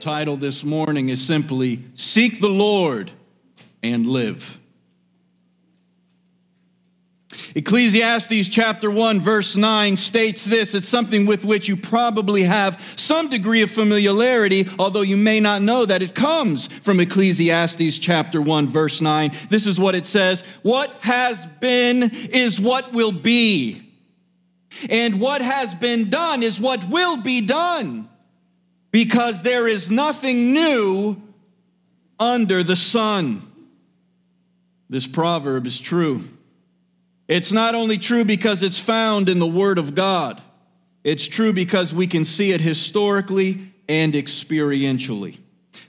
title this morning is simply, Seek the Lord and Live. Ecclesiastes chapter 1 verse 9 states this. It's something with which you probably have some degree of familiarity, although you may not know that it comes from Ecclesiastes chapter 1 verse 9. This is what it says. What has been is what will be, and what has been done is what will be done, because there is nothing new under the sun. This proverb is true. It's not only true because it's found in the Word of God. It's true because we can see it historically and experientially.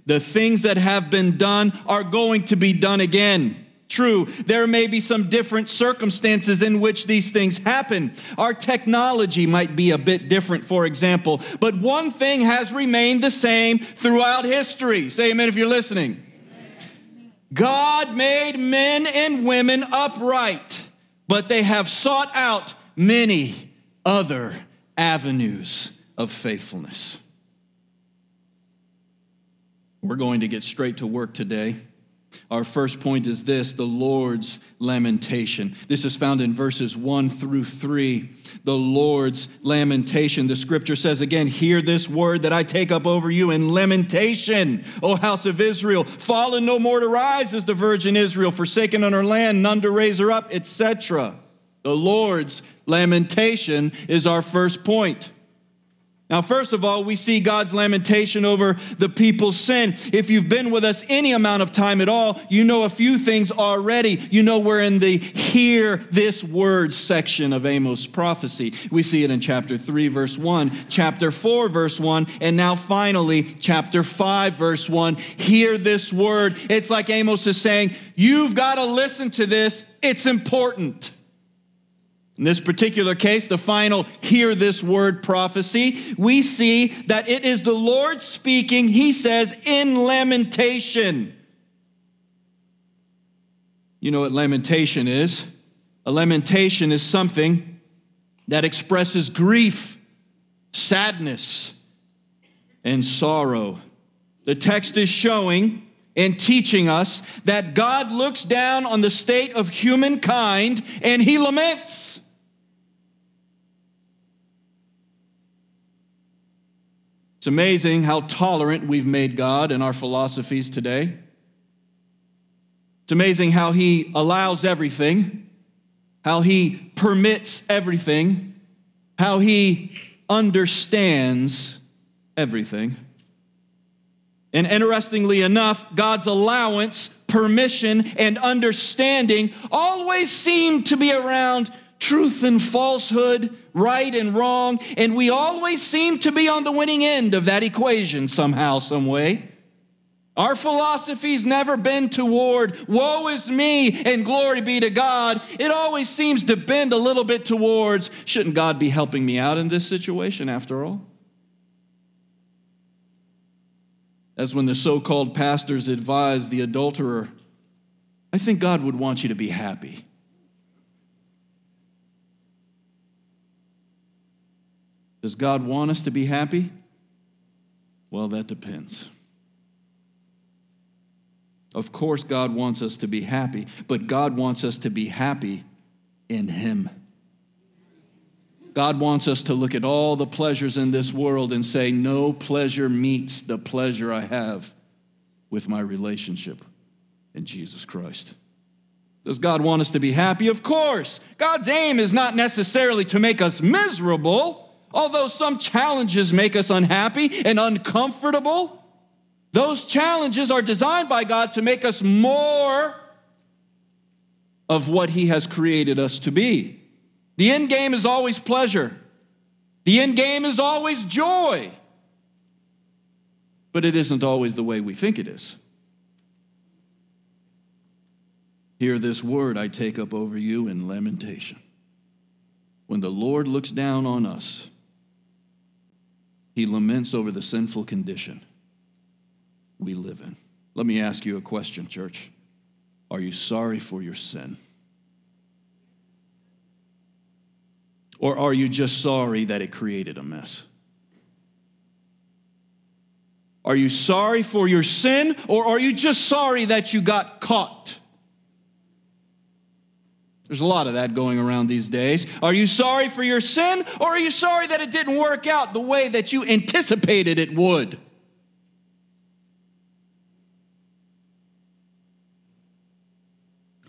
The things that have been done are going to be done again. True, there may be some different circumstances in which these things happen. Our technology might be a bit different, for example. But one thing has remained the same throughout history. Say amen if you're listening. Amen. God made men and women upright, but they have sought out many other avenues of faithfulness. We're going to get straight to work today. Our first point is this, the Lord's lamentation. This is found in verses 1 through 3. The Lord's lamentation. The scripture says again, hear this word that I take up over you in lamentation, O house of Israel. Fallen no more to rise as the virgin Israel, forsaken on her land, none to raise her up, etc. The Lord's lamentation is our first point. Now, first of all, we see God's lamentation over the people's sin. If you've been with us any amount of time at all, you know a few things already. You know we're in the hear this word section of Amos' prophecy. We see it in chapter 3, verse 1, chapter 4, verse 1, and now finally, chapter 5, verse 1, hear this word. It's like Amos is saying, you've got to listen to this. It's important. In this particular case, the final hear this word prophecy, we see that it is the Lord speaking, he says, in lamentation. You know what lamentation is? A lamentation is something that expresses grief, sadness, and sorrow. The text is showing and teaching us that God looks down on the state of humankind and he laments. It's amazing how tolerant we've made God in our philosophies today. It's amazing how he allows everything, how he permits everything, how he understands everything. And interestingly enough, God's allowance, permission, and understanding always seem to be around truth and falsehood, right and wrong, and we always seem to be on the winning end of that equation somehow, some way. Our philosophy's never been toward woe is me and glory be to God. It always seems to bend a little bit towards, shouldn't God be helping me out in this situation after all? As when the so-called pastors advise the adulterer, I think God would want you to be happy. Does God want us to be happy? Well, that depends. Of course, God wants us to be happy, but God wants us to be happy in Him. God wants us to look at all the pleasures in this world and say, no pleasure meets the pleasure I have with my relationship in Jesus Christ. Does God want us to be happy? Of course. God's aim is not necessarily to make us miserable. Although some challenges make us unhappy and uncomfortable, those challenges are designed by God to make us more of what He has created us to be. The end game is always pleasure. The end game is always joy. But it isn't always the way we think it is. Hear this word I take up over you in lamentation. When the Lord looks down on us, He laments over the sinful condition we live in. Let me ask you a question, church. Are you sorry for your sin? Or are you just sorry that it created a mess? Are you sorry for your sin, or are you just sorry that you got caught? There's a lot of that going around these days. Are you sorry for your sin, or are you sorry that it didn't work out the way that you anticipated it would?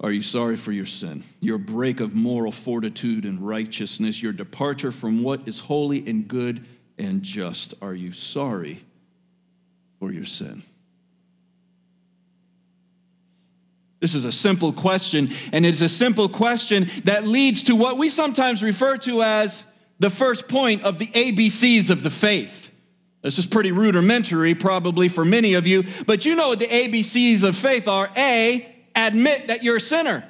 Are you sorry for your sin, your break of moral fortitude and righteousness, your departure from what is holy and good and just? Are you sorry for your sin? This is a simple question, and it's a simple question that leads to what we sometimes refer to as the first point of the ABCs of the faith. This is pretty rudimentary, probably for many of you, but you know what the ABCs of faith are. A, admit that you're a sinner.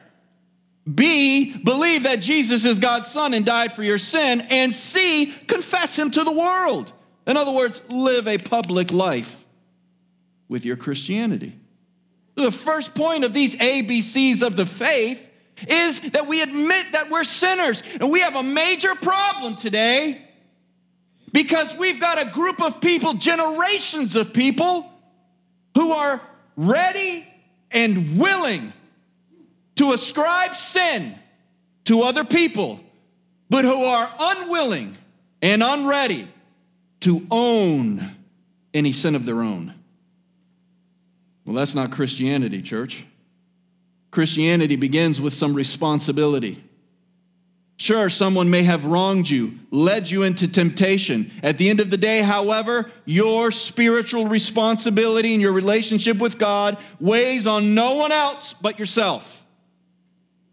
B, believe that Jesus is God's son and died for your sin. And C, confess him to the world. In other words, live a public life with your Christianity. The first point of these ABCs of the faith is that we admit that we're sinners. And we have a major problem today because we've got a group of people, generations of people, who are ready and willing to ascribe sin to other people, but who are unwilling and unready to own any sin of their own. Well, that's not Christianity, church. Christianity begins with some responsibility. Sure, someone may have wronged you, led you into temptation. At the end of the day, however, your spiritual responsibility and your relationship with God weighs on no one else but yourself.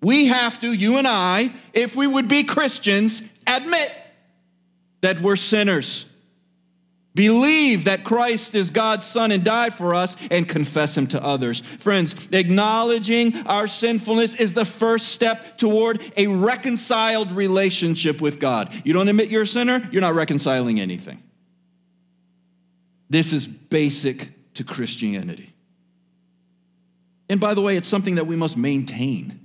We have to, you and I, if we would be Christians, admit that we're sinners. Believe that Christ is God's son and died for us, and confess him to others. Friends, acknowledging our sinfulness is the first step toward a reconciled relationship with God. You don't admit you're a sinner, you're not reconciling anything. This is basic to Christianity. And by the way, it's something that we must maintain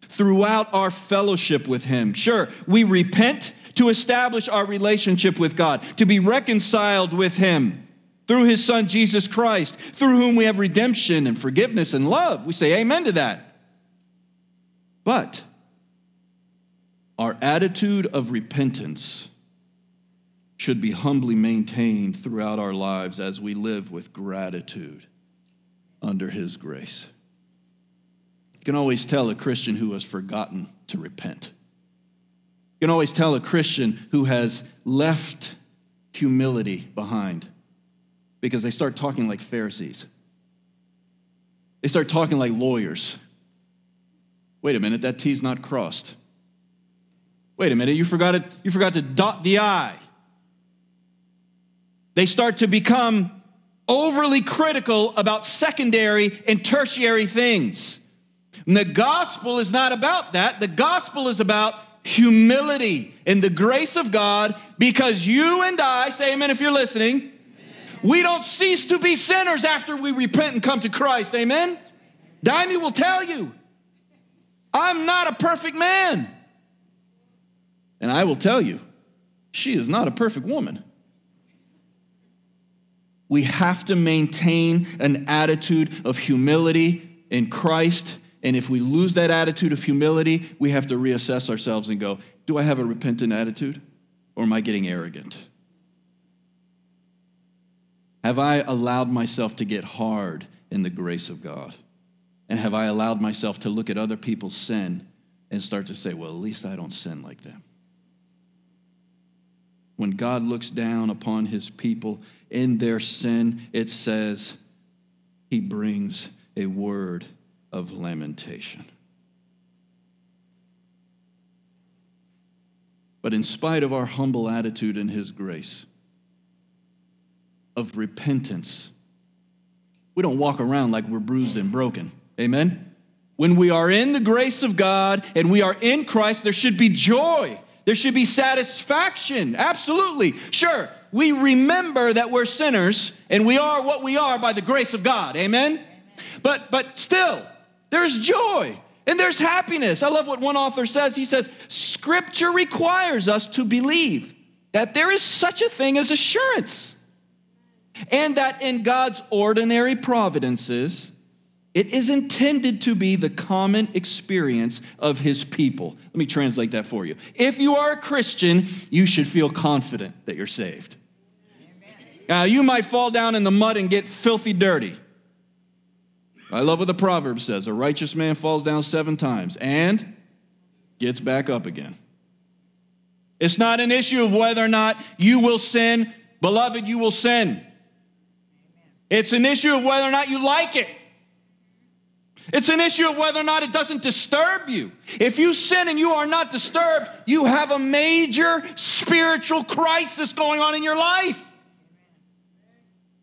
throughout our fellowship with him. Sure, we repent to establish our relationship with God, to be reconciled with him through his son, Jesus Christ, through whom we have redemption and forgiveness and love. We say amen to that. But our attitude of repentance should be humbly maintained throughout our lives as we live with gratitude under his grace. You can always tell a Christian who has forgotten to repent. You can always tell a Christian who has left humility behind because they start talking like Pharisees. They start talking like lawyers. Wait a minute, that T's not crossed. Wait a minute, you forgot to dot the I. They start to become overly critical about secondary and tertiary things. And the gospel is not about that. The gospel is about humility in the grace of God, because you and I, say amen if you're listening, amen. We don't cease to be sinners after we repent and come to Christ, amen? Dimey will tell you, I'm not a perfect man. And I will tell you, she is not a perfect woman. We have to maintain an attitude of humility in Christ. And if we lose that attitude of humility, we have to reassess ourselves and go, do I have a repentant attitude, or am I getting arrogant? Have I allowed myself to get hard in the grace of God? And have I allowed myself to look at other people's sin and start to say, well, at least I don't sin like them? When God looks down upon his people in their sin, it says he brings a word of lamentation. But in spite of our humble attitude in his grace, of repentance, we don't walk around like we're bruised and broken. Amen? When we are in the grace of God and we are in Christ, there should be joy. There should be satisfaction. Absolutely. Sure, we remember that we're sinners and we are what we are by the grace of God. Amen? But still, there's joy and there's happiness. I love what one author says. He says, Scripture requires us to believe that there is such a thing as assurance. and that in God's ordinary providences, it is intended to be the common experience of his people. Let me translate that for you. If you are a Christian, you should feel confident that you're saved. Now, you might fall down in the mud and get filthy dirty. I love what the proverb says. A righteous man falls down 7 times and gets back up again. It's not an issue of whether or not you will sin. Beloved, you will sin. It's an issue of whether or not you like it. It's an issue of whether or not it doesn't disturb you. If you sin and you are not disturbed, you have a major spiritual crisis going on in your life.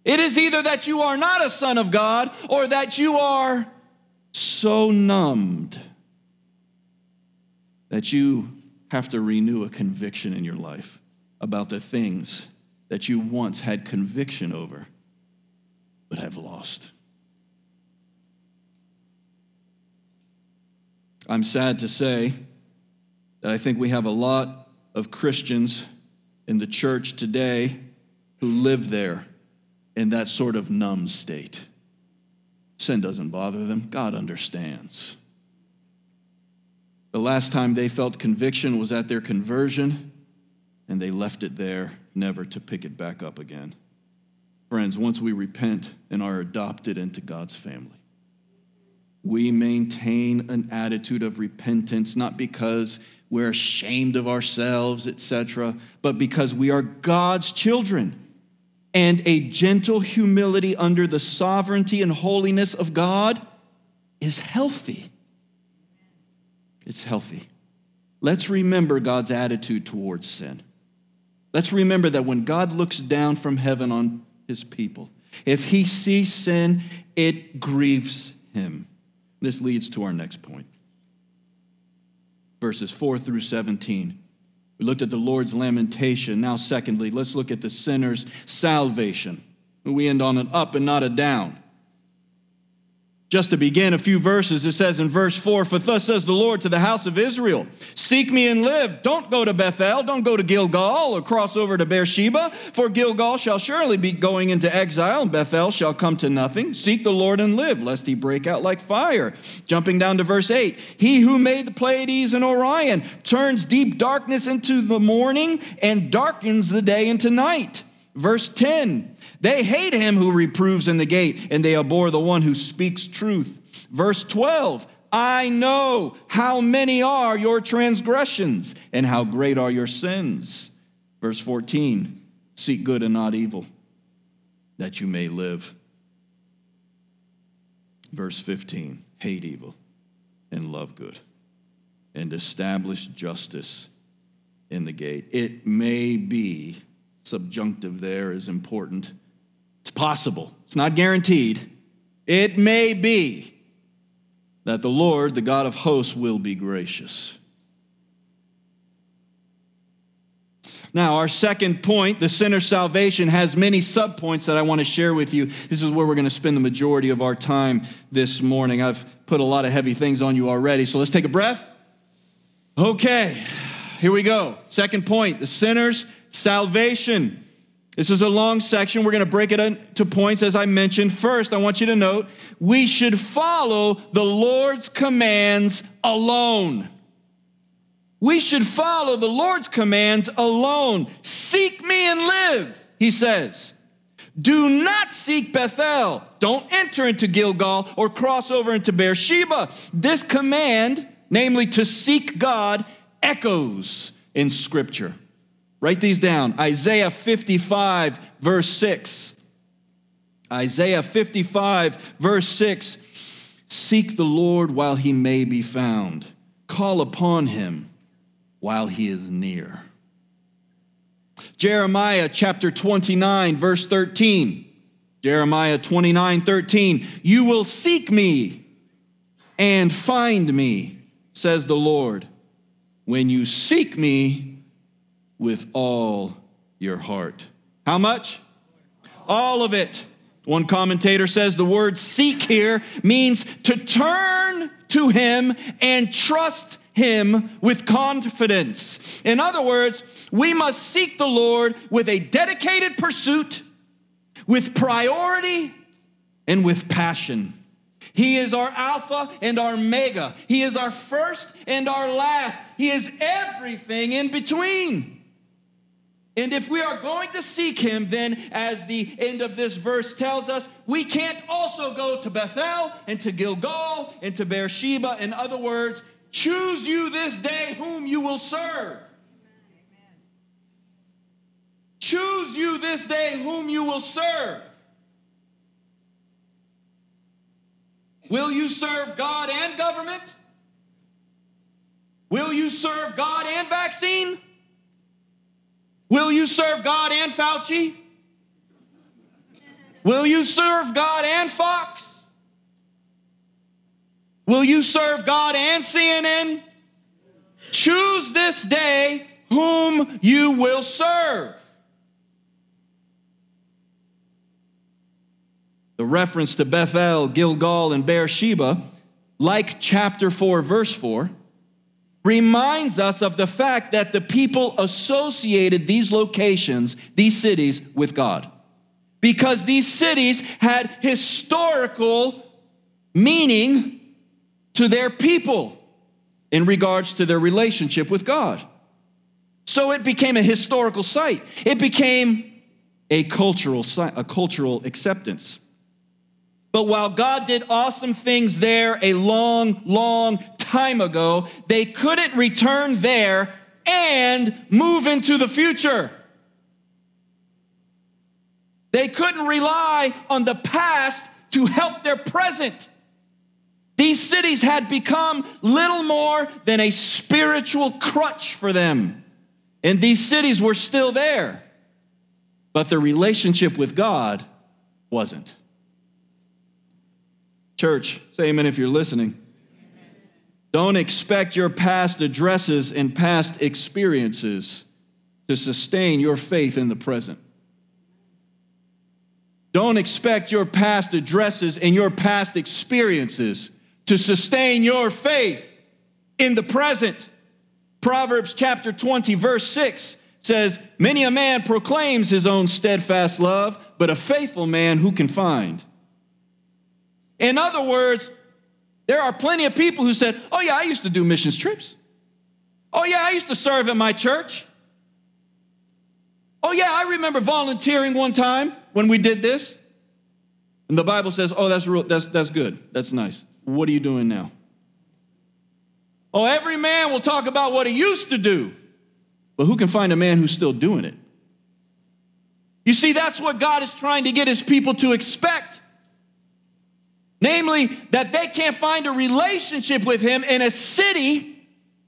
It is either that you are not a son of God or that you are so numbed that you have to renew a conviction in your life about the things that you once had conviction over but have lost. I'm sad to say that I think we have a lot of Christians in the church today who live there in that sort of numb state. Sin doesn't bother them. God understands. The last time they felt conviction was at their conversion, and they left it there, never to pick it back up again. Friends, once we repent and are adopted into God's family, we maintain an attitude of repentance, not because we're ashamed of ourselves, etc., but because we are God's children. And a gentle humility under the sovereignty and holiness of God is healthy. It's healthy. Let's remember God's attitude towards sin. Let's remember that when God looks down from heaven on his people, if he sees sin, it grieves him. This leads to our next point. Verses 4 through 17. We looked at the Lord's lamentation. Now, secondly, let's look at the sinner's salvation. We end on an up and not a down. Just to begin a few verses, it says in verse 4, "For thus says the Lord to the house of Israel, seek me and live. Don't go to Bethel, don't go to Gilgal, or cross over to Beersheba, for Gilgal shall surely be going into exile, and Bethel shall come to nothing. Seek the Lord and live, lest he break out like fire." Jumping down to verse 8, "He who made the Pleiades and Orion turns deep darkness into the morning and darkens the day into night." Verse 10, "They hate him who reproves in the gate, and they abhor the one who speaks truth." Verse 12, "I know how many are your transgressions, and how great are your sins." Verse 14, "Seek good and not evil, that you may live." Verse 15, "Hate evil and love good, and establish justice in the gate." It may be, subjunctive there is important. It's possible. It's not guaranteed. It may be that the Lord, the God of hosts, will be gracious. Now, our second point, the sinner's salvation, has many subpoints that I want to share with you. This is where we're going to spend the majority of our time this morning. I've put a lot of heavy things on you already, so let's take a breath. Okay, here we go. Second point, the sinner's salvation. This is a long section. We're going to break it into points, as I mentioned. First, I want you to note, we should follow the Lord's commands alone. We should follow the Lord's commands alone. "Seek me and live," he says. "Do not seek Bethel. Don't enter into Gilgal or cross over into Beersheba." This command, namely to seek God, echoes in Scripture. Write these down. Isaiah 55, verse 6. Isaiah 55, verse 6. "Seek the Lord while he may be found. Call upon him while he is near." Jeremiah chapter 29, verse 13. Jeremiah 29, 13. "You will seek me and find me, says the Lord, when you seek me with all your heart." How much? All of it. One commentator says the word "seek" here means to turn to him and trust him with confidence. In other words, we must seek the Lord with a dedicated pursuit, with priority and with passion. He is our Alpha and our Omega. He is our first and our last. He is everything in between. And if we are going to seek him, then as the end of this verse tells us, we can't also go to Bethel and to Gilgal and to Beersheba. In other words, choose you this day whom you will serve. Amen. Choose you this day whom you will serve. Will you serve God and government? Will you serve God and vaccine? Will you serve God and Fauci? Will you serve God and Fox? Will you serve God and CNN? Choose this day whom you will serve. The reference to Bethel, Gilgal, and Beersheba, like chapter 4, verse 4, reminds us of the fact that the people associated these locations, these cities, with God. Because these cities had historical meaning to their people in regards to their relationship with God. So it became a historical site. It became a cultural acceptance. But while God did awesome things there a long, long time ago, they couldn't return there and move into the future. They couldn't rely on the past to help their present. These cities had become little more than a spiritual crutch for them. And these cities were still there. But their relationship with God wasn't. Church, say amen if you're listening. Amen. Don't expect your past addresses and past experiences to sustain your faith in the present. Don't expect your past addresses and your past experiences to sustain your faith in the present. Proverbs chapter 20, verse 6 says, "Many a man proclaims his own steadfast love, but a faithful man who can find?" In other words, there are plenty of people who said, "Oh yeah, I used to do missions trips. Oh yeah, I used to serve at my church. Oh yeah, I remember volunteering one time when we did this." And the Bible says, "Oh, that's real, that's good. That's nice. What are you doing now?" Oh, every man will talk about what he used to do, but who can find a man who's still doing it? You see, that's what God is trying to get his people to expect. Namely, that they can't find a relationship with him in a city,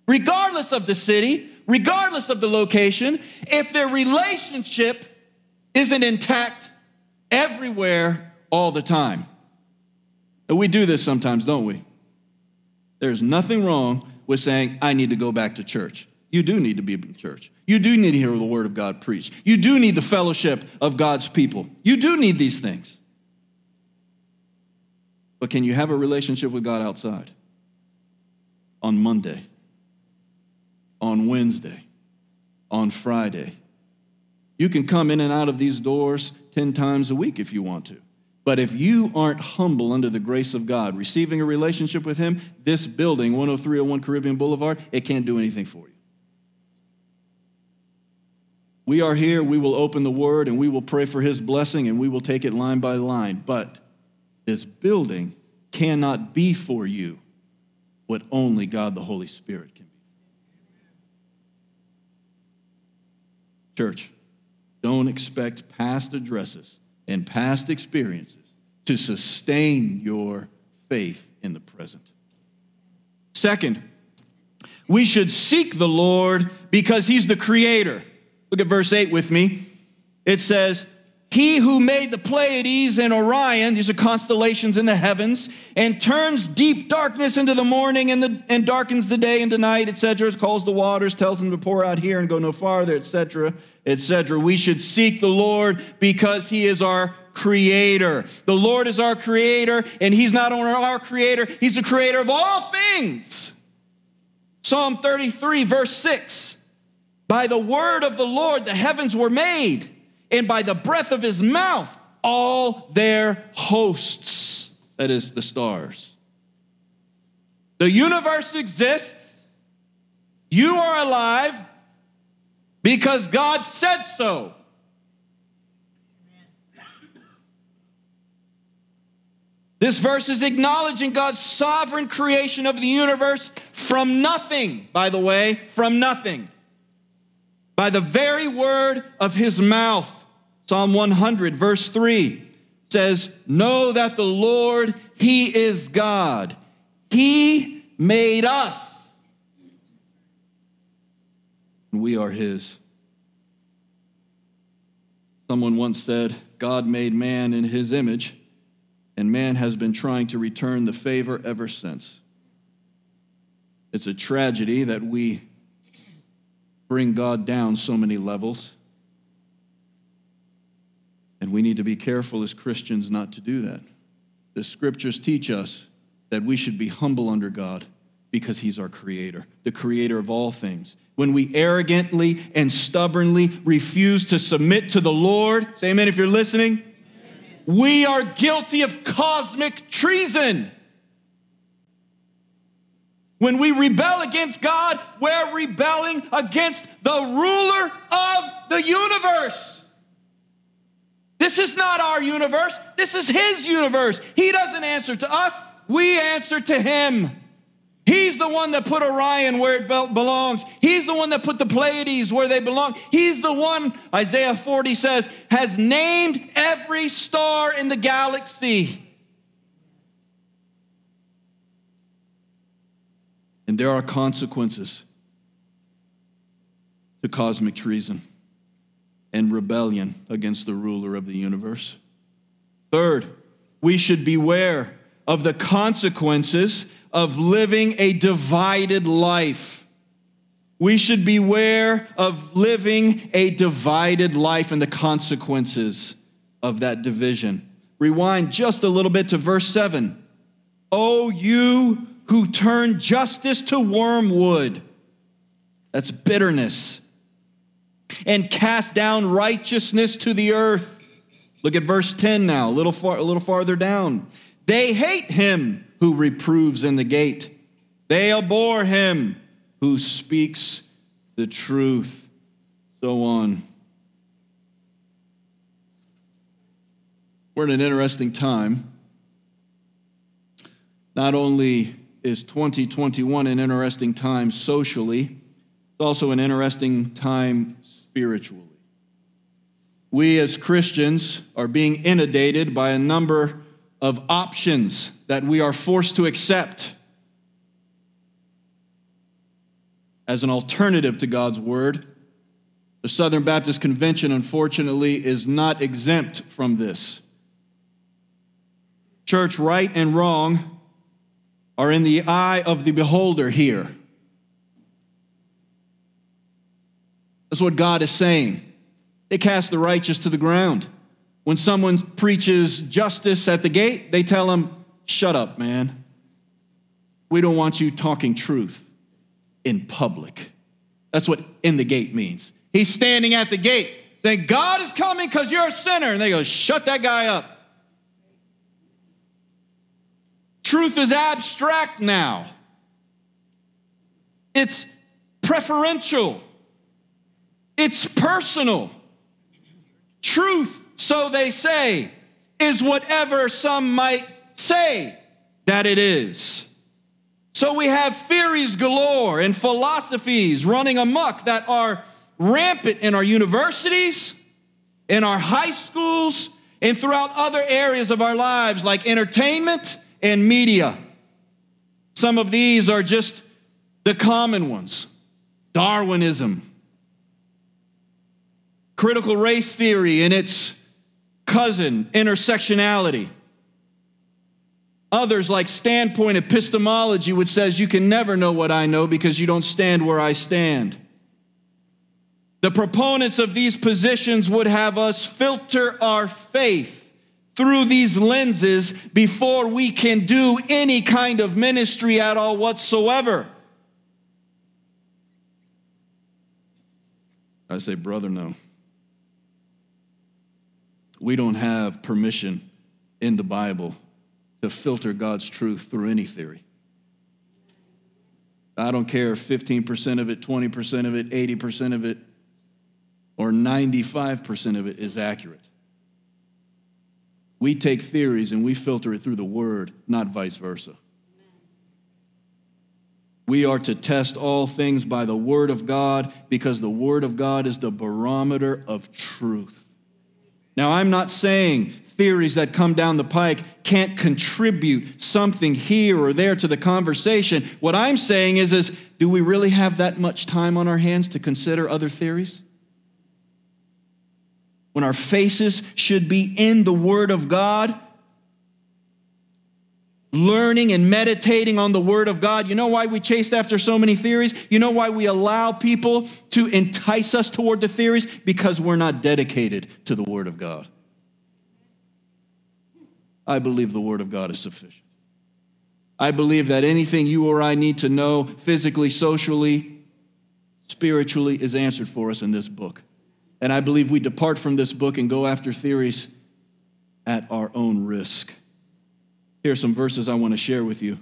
regardless of the city, regardless of the location, if their relationship isn't intact everywhere all the time. And we do this sometimes, don't we? There's nothing wrong with saying, "I need to go back to church." You do need to be in church. You do need to hear the word of God preached. You do need the fellowship of God's people. You do need these things. But can you have a relationship with God outside? On Monday, on Wednesday, on Friday. You can come in and out of these doors 10 times a week if you want to. But if you aren't humble under the grace of God, receiving a relationship with him, this building, 10301 Caribbean Boulevard, it can't do anything for you. We are here, we will open the word, and we will pray for his blessing, and we will take it line by line. But this building cannot be for you what only God the Holy Spirit can be. Church, don't expect past addresses and past experiences to sustain your faith in the present. Second, we should seek the Lord because he's the creator. Look at verse 8 with me. It says, "He who made the Pleiades and Orion," these are constellations in the heavens, "and turns deep darkness into the morning and darkens the day into night," etc., "calls the waters, tells them to pour out here and go no farther," etc., etc. We should seek the Lord because he is our creator. The Lord is our creator, and he's not only our creator, he's the creator of all things. Psalm 33, verse 6, "By the word of the Lord the heavens were made, and by the breath of his mouth all their hosts, that is, the stars. The universe exists. You are alive because God said so. This verse is acknowledging God's sovereign creation of the universe from nothing, by the way, from nothing. By the very word of his mouth. Psalm 100, verse 3 says, "Know that the Lord, he is God. He made us. And we are his." Someone once said, "God made man in his image, and man has been trying to return the favor ever since." It's a tragedy that we bring God down so many levels. And we need to be careful as Christians not to do that. The scriptures teach us that we should be humble under God because he's our creator, the creator of all things. When we arrogantly and stubbornly refuse to submit to the Lord, say amen if you're listening, amen. We are guilty of cosmic treason. When we rebel against God, we're rebelling against the ruler of the universe. This is not our universe. This is his universe. He doesn't answer to us. We answer to him. He's the one that put Orion where it belongs. He's the one that put the Pleiades where they belong. He's the one, Isaiah 40 says, has named every star in the galaxy. And there are consequences to cosmic treason and rebellion against the ruler of the universe. Third, we should beware of the consequences of living a divided life. We should beware of living a divided life and the consequences of that division. Rewind just a little bit to verse 7. "O you who turn justice to wormwood," that's bitterness, "and cast down righteousness to the earth." Look at verse 10 now, a little farther down. "They hate him who reproves in the gate. They abhor him who speaks the truth." So on. We're in an interesting time. Not only is 2021 an interesting time socially, it's also an interesting time spiritually. We as Christians are being inundated by a number of options that we are forced to accept as an alternative to God's word. The Southern Baptist Convention, unfortunately, is not exempt from this. Church right and wrong are in the eye of the beholder here. That's what God is saying. They cast the righteous to the ground. When someone preaches justice at the gate, they tell him, "Shut up, man. We don't want you talking truth in public." That's what "in the gate" means. He's standing at the gate saying, "God is coming because you're a sinner." And they go, "Shut that guy up." Truth is abstract now. It's preferential. It's personal. Truth, so they say, is whatever some might say that it is. So we have theories galore and philosophies running amok that are rampant in our universities, in our high schools, and throughout other areas of our lives like entertainment and media. Some of these are just the common ones. Darwinism, critical race theory and its cousin, intersectionality. Others like standpoint epistemology, which says you can never know what I know because you don't stand where I stand. The proponents of these positions would have us filter our faith through these lenses before we can do any kind of ministry at all whatsoever. I say, brother, no. We don't have permission in the Bible to filter God's truth through any theory. I don't care if 15% of it, 20% of it, 80% of it, or 95% of it is accurate. We take theories and we filter it through the Word, not vice versa. We are to test all things by the Word of God, because the Word of God is the barometer of truth. Now, I'm not saying theories that come down the pike can't contribute something here or there to the conversation. What I'm saying is do we really have that much time on our hands to consider other theories? When our faces should be in the Word of God, learning and meditating on the Word of God. You know why we chased after so many theories? You know why we allow people to entice us toward the theories? Because we're not dedicated to the Word of God. I believe the Word of God is sufficient. I believe that anything you or I need to know physically, socially, spiritually is answered for us in this book. And I believe we depart from this book and go after theories at our own risk. Here are some verses I want to share with you.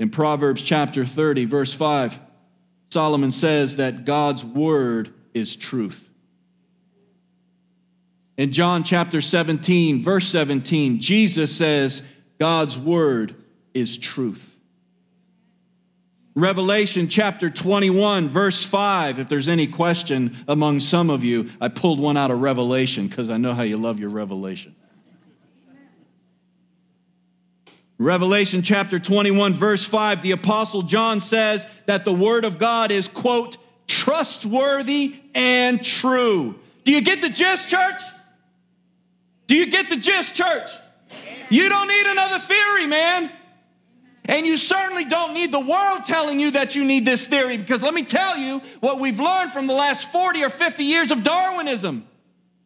In Proverbs chapter 30, verse 5, Solomon says that God's word is truth. In John chapter 17, verse 17, Jesus says God's word is truth. Revelation chapter 21, verse 5, if there's any question among some of you, I pulled one out of Revelation because I know how you love your Revelation. Revelation chapter 21, verse 5, the Apostle John says that the Word of God is, quote, trustworthy and true. Do you get the gist, church? Do you get the gist, church? Yes. You don't need another theory, man. And you certainly don't need the world telling you that you need this theory, because let me tell you what we've learned from the last 40 or 50 years of Darwinism.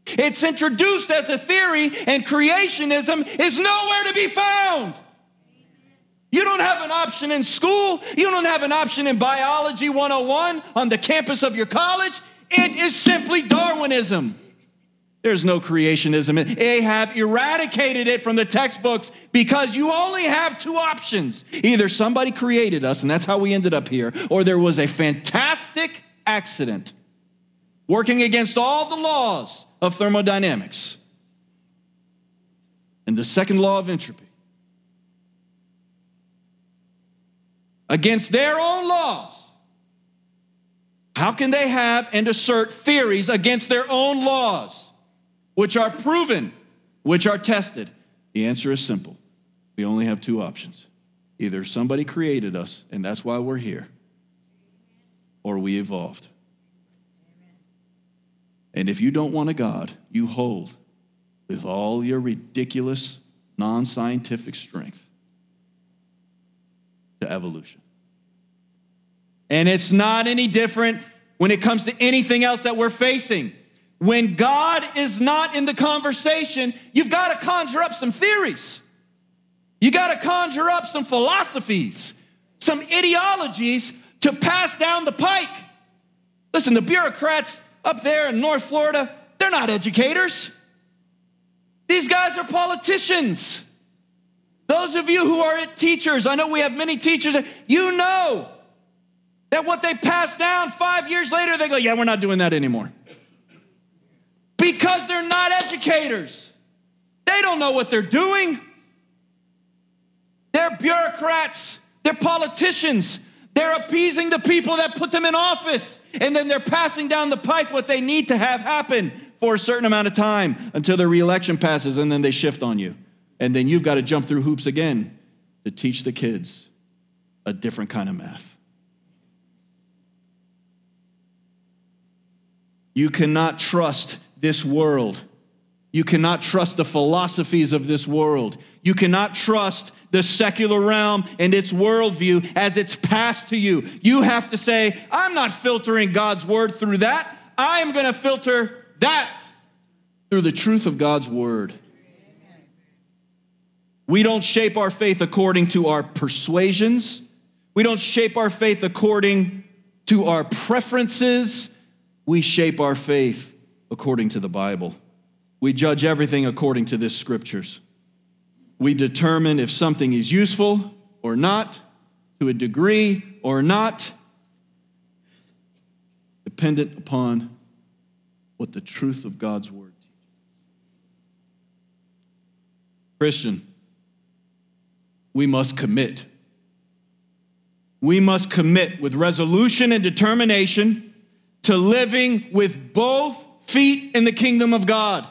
It's introduced as a theory, and creationism is nowhere to be found. You don't have an option in school. You don't have an option in biology 101 on the campus of your college. It is simply Darwinism. There's no creationism. They have eradicated it from the textbooks because you only have two options. Either somebody created us, and that's how we ended up here, or there was a fantastic accident working against all the laws of thermodynamics and the second law of entropy. Against their own laws. How can they have and assert theories against their own laws, which are proven, which are tested? The answer is simple. We only have two options. Either somebody created us, and that's why we're here, or we evolved. And if you don't want a God you hold with all your ridiculous, non-scientific strength to evolution. And it's not any different when it comes to anything else that we're facing. When God is not in the conversation, you've got to conjure up some theories. You got to conjure up some philosophies, some ideologies to pass down the pike. Listen, the bureaucrats up there in North Florida, they're not educators. These guys are politicians. Those of you who are teachers, I know we have many teachers, you know that what they pass down 5 years later, they go, yeah, we're not doing that anymore. Because they're not educators. They don't know what they're doing. They're bureaucrats. They're politicians. They're appeasing the people that put them in office. And then they're passing down the pike what they need to have happen for a certain amount of time until their reelection passes, and then they shift on you. And then you've got to jump through hoops again to teach the kids a different kind of math. You cannot trust this world. You cannot trust the philosophies of this world. You cannot trust the secular realm and its worldview as it's passed to you. You have to say, I'm not filtering God's word through that. I am going to filter that through the truth of God's word. We don't shape our faith according to our persuasions. We don't shape our faith according to our preferences. We shape our faith according to the Bible. We judge everything according to this scriptures. We determine if something is useful or not, to a degree or not, dependent upon what the truth of God's word teaches. Christian, we must commit. We must commit with resolution and determination to living with both feet in the kingdom of God.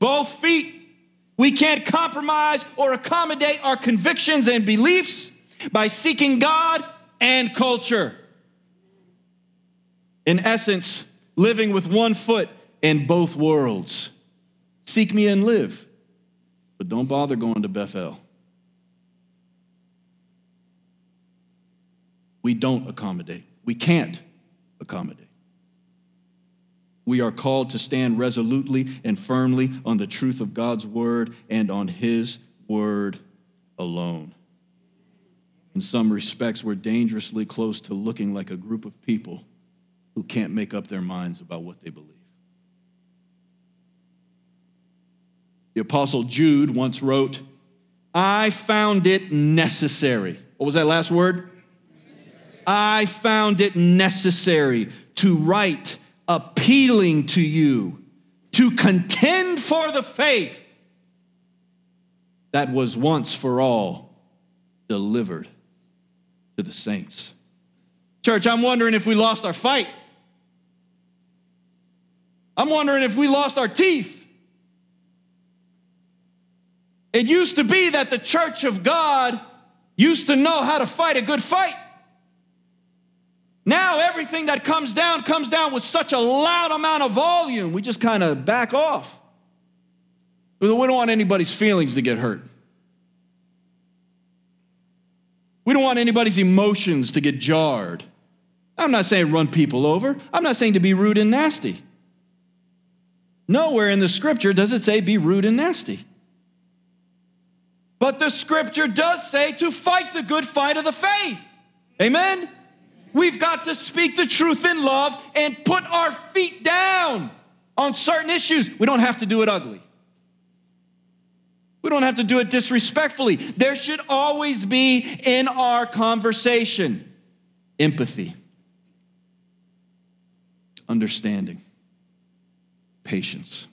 Both feet. We can't compromise or accommodate our convictions and beliefs by seeking God and culture. In essence, living with one foot in both worlds. Seek me and live, but don't bother going to Bethel. We don't accommodate. We can't accommodate. We are called to stand resolutely and firmly on the truth of God's word and on his word alone. In some respects, we're dangerously close to looking like a group of people who can't make up their minds about what they believe. The Apostle Jude once wrote, I found it necessary. What was that last word? I found it necessary to write appealing to you to contend for the faith that was once for all delivered to the saints. Church, I'm wondering if we lost our fight. I'm wondering if we lost our teeth. It used to be that the church of God used to know how to fight a good fight. Now everything that comes down with such a loud amount of volume, we just kind of back off. We don't want anybody's feelings to get hurt. We don't want anybody's emotions to get jarred. I'm not saying run people over. I'm not saying to be rude and nasty. Nowhere in the scripture does it say be rude and nasty. But the scripture does say to fight the good fight of the faith. Amen? We've got to speak the truth in love and put our feet down on certain issues. We don't have to do it ugly. We don't have to do it disrespectfully. There should always be in our conversation empathy, understanding, patience.